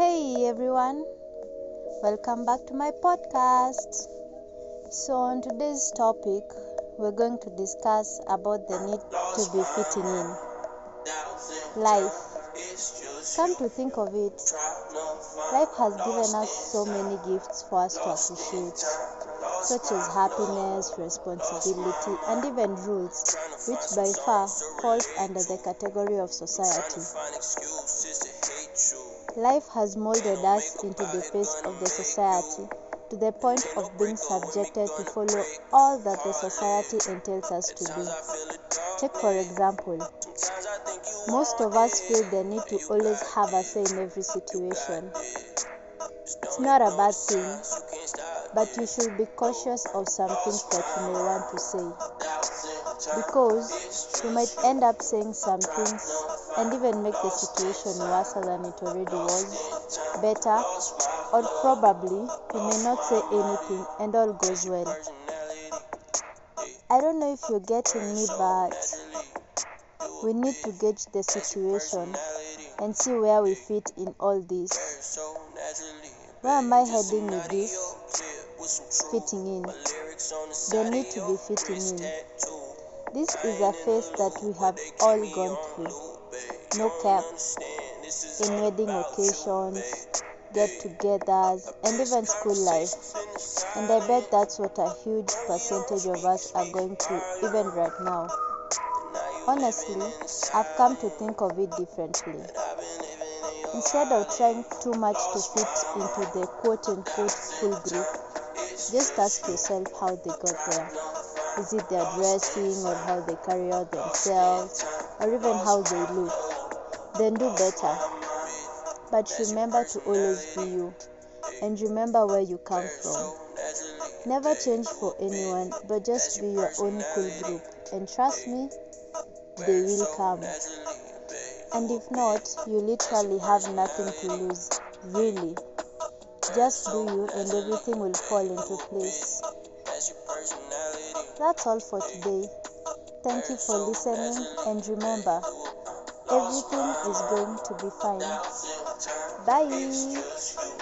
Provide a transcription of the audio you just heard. Hey everyone, welcome back to my podcast. So on today's topic, we're going to discuss about the need to be fitting in. Life, come to think of it, life has given us so many gifts for us to appreciate, such as happiness, responsibility, and even rules, which by far falls under the category of society. Life has molded us into the face of the society, to the point of being subjected to follow all that the society entails us to do. Take for example, most of us feel the need to always have a say in every situation. It's not a bad thing, but you should be cautious of some things that you may want to say, because you might end up saying some things and even make the situation worse than it already was, better, or probably you may not say anything and all goes well. I don't know if you're getting me, but we need to gauge the situation and see where we fit in all this. Where am I heading with this? Fitting in. They need to be fitting in. This is a phase that we have all gone through. No cap, in wedding occasions, get-togethers, and even school life. And I bet that's what a huge percentage of us are going through even right now. Honestly, I've come to think of it differently. Instead of trying too much to fit into the quote-unquote school group, just ask yourself how they got there. Is it their dressing, or how they carry out themselves, or even how they look? Then do better. But remember to always be you, and remember where you come from. Never change for anyone, but just be your own cool group, and trust me, they will come. And if not, you literally have nothing to lose, really. Just do you, and everything will fall into place. That's all for today. Thank you for listening, and remember, everything is going to be fine. Bye!